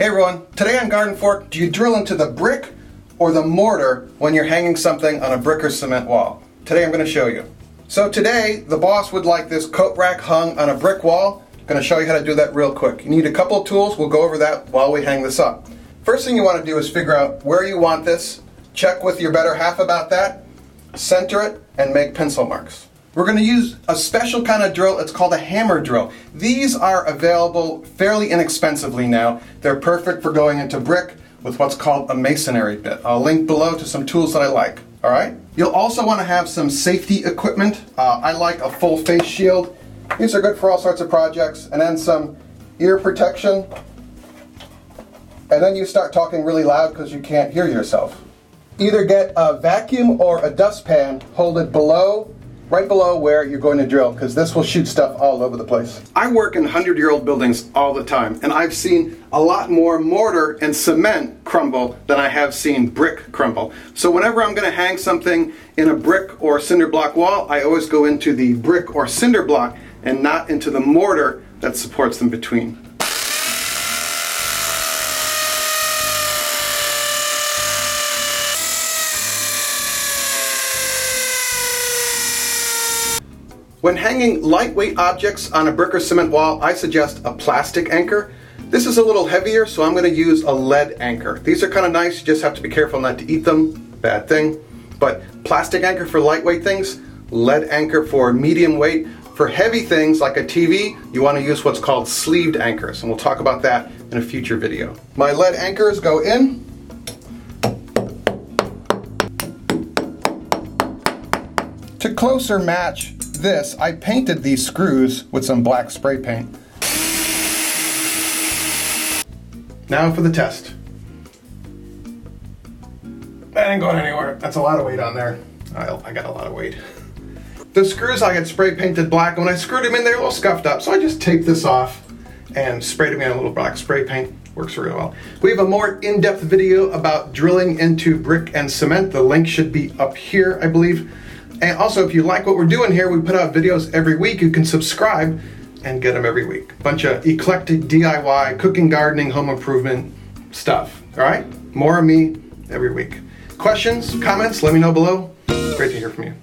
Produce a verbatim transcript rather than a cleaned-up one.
Hey everyone, today on Garden Fork, do you drill into the brick or the mortar when you're hanging something on a brick or cement wall? Today I'm going to show you. So today, the boss would like this coat rack hung on a brick wall. I'm going to show you how to do that real quick. You need a couple of tools, we'll go over that while we hang this up. First thing you want to do is figure out where you want this, check with your better half about that, center it, and make pencil marks. We're going to use a special kind of drill. It's called a hammer drill. These are available fairly inexpensively now. They're perfect for going into brick with what's called a masonry bit. I'll link below to some tools that I like. All right. You'll also want to have some safety equipment. Uh, I like a full face shield. These are good for all sorts of projects. And then some ear protection. And then you start talking really loud because you can't hear yourself. Either get a vacuum or a dustpan, hold it below right below where you're going to drill, because this will shoot stuff all over the place. I work in hundred-year-old buildings all the time, and I've seen a lot more mortar and cement crumble than I have seen brick crumble. So whenever I'm going to hang something in a brick or cinder block wall, I always go into the brick or cinder block and not into the mortar that supports them between. When hanging lightweight objects on a brick or cement wall, I suggest a plastic anchor. This is a little heavier, so I'm going to use a lead anchor. These are kind of nice, you just have to be careful not to eat them, bad thing. But plastic anchor for lightweight things, lead anchor for medium weight. For heavy things like a T V, you want to use what's called sleeved anchors, and we'll talk about that in a future video. My lead anchors go in. To closer match this, I painted these screws with some black spray paint. Now for the test. That ain't going anywhere. That's a lot of weight on there. I'll, I got a lot of weight. The screws I had spray painted black, and when I screwed them in, they were a little scuffed up, so I just taped this off and sprayed them in a little black spray paint. Works really well. We have a more in-depth video about drilling into brick and cement. The link should be up here, I believe. And also, if you like what we're doing here, we put out videos every week. You can subscribe and get them every week. Bunch of eclectic D I Y, cooking, gardening, home improvement stuff. All right? More of me every week. Questions, comments, let me know below. Great to hear from you.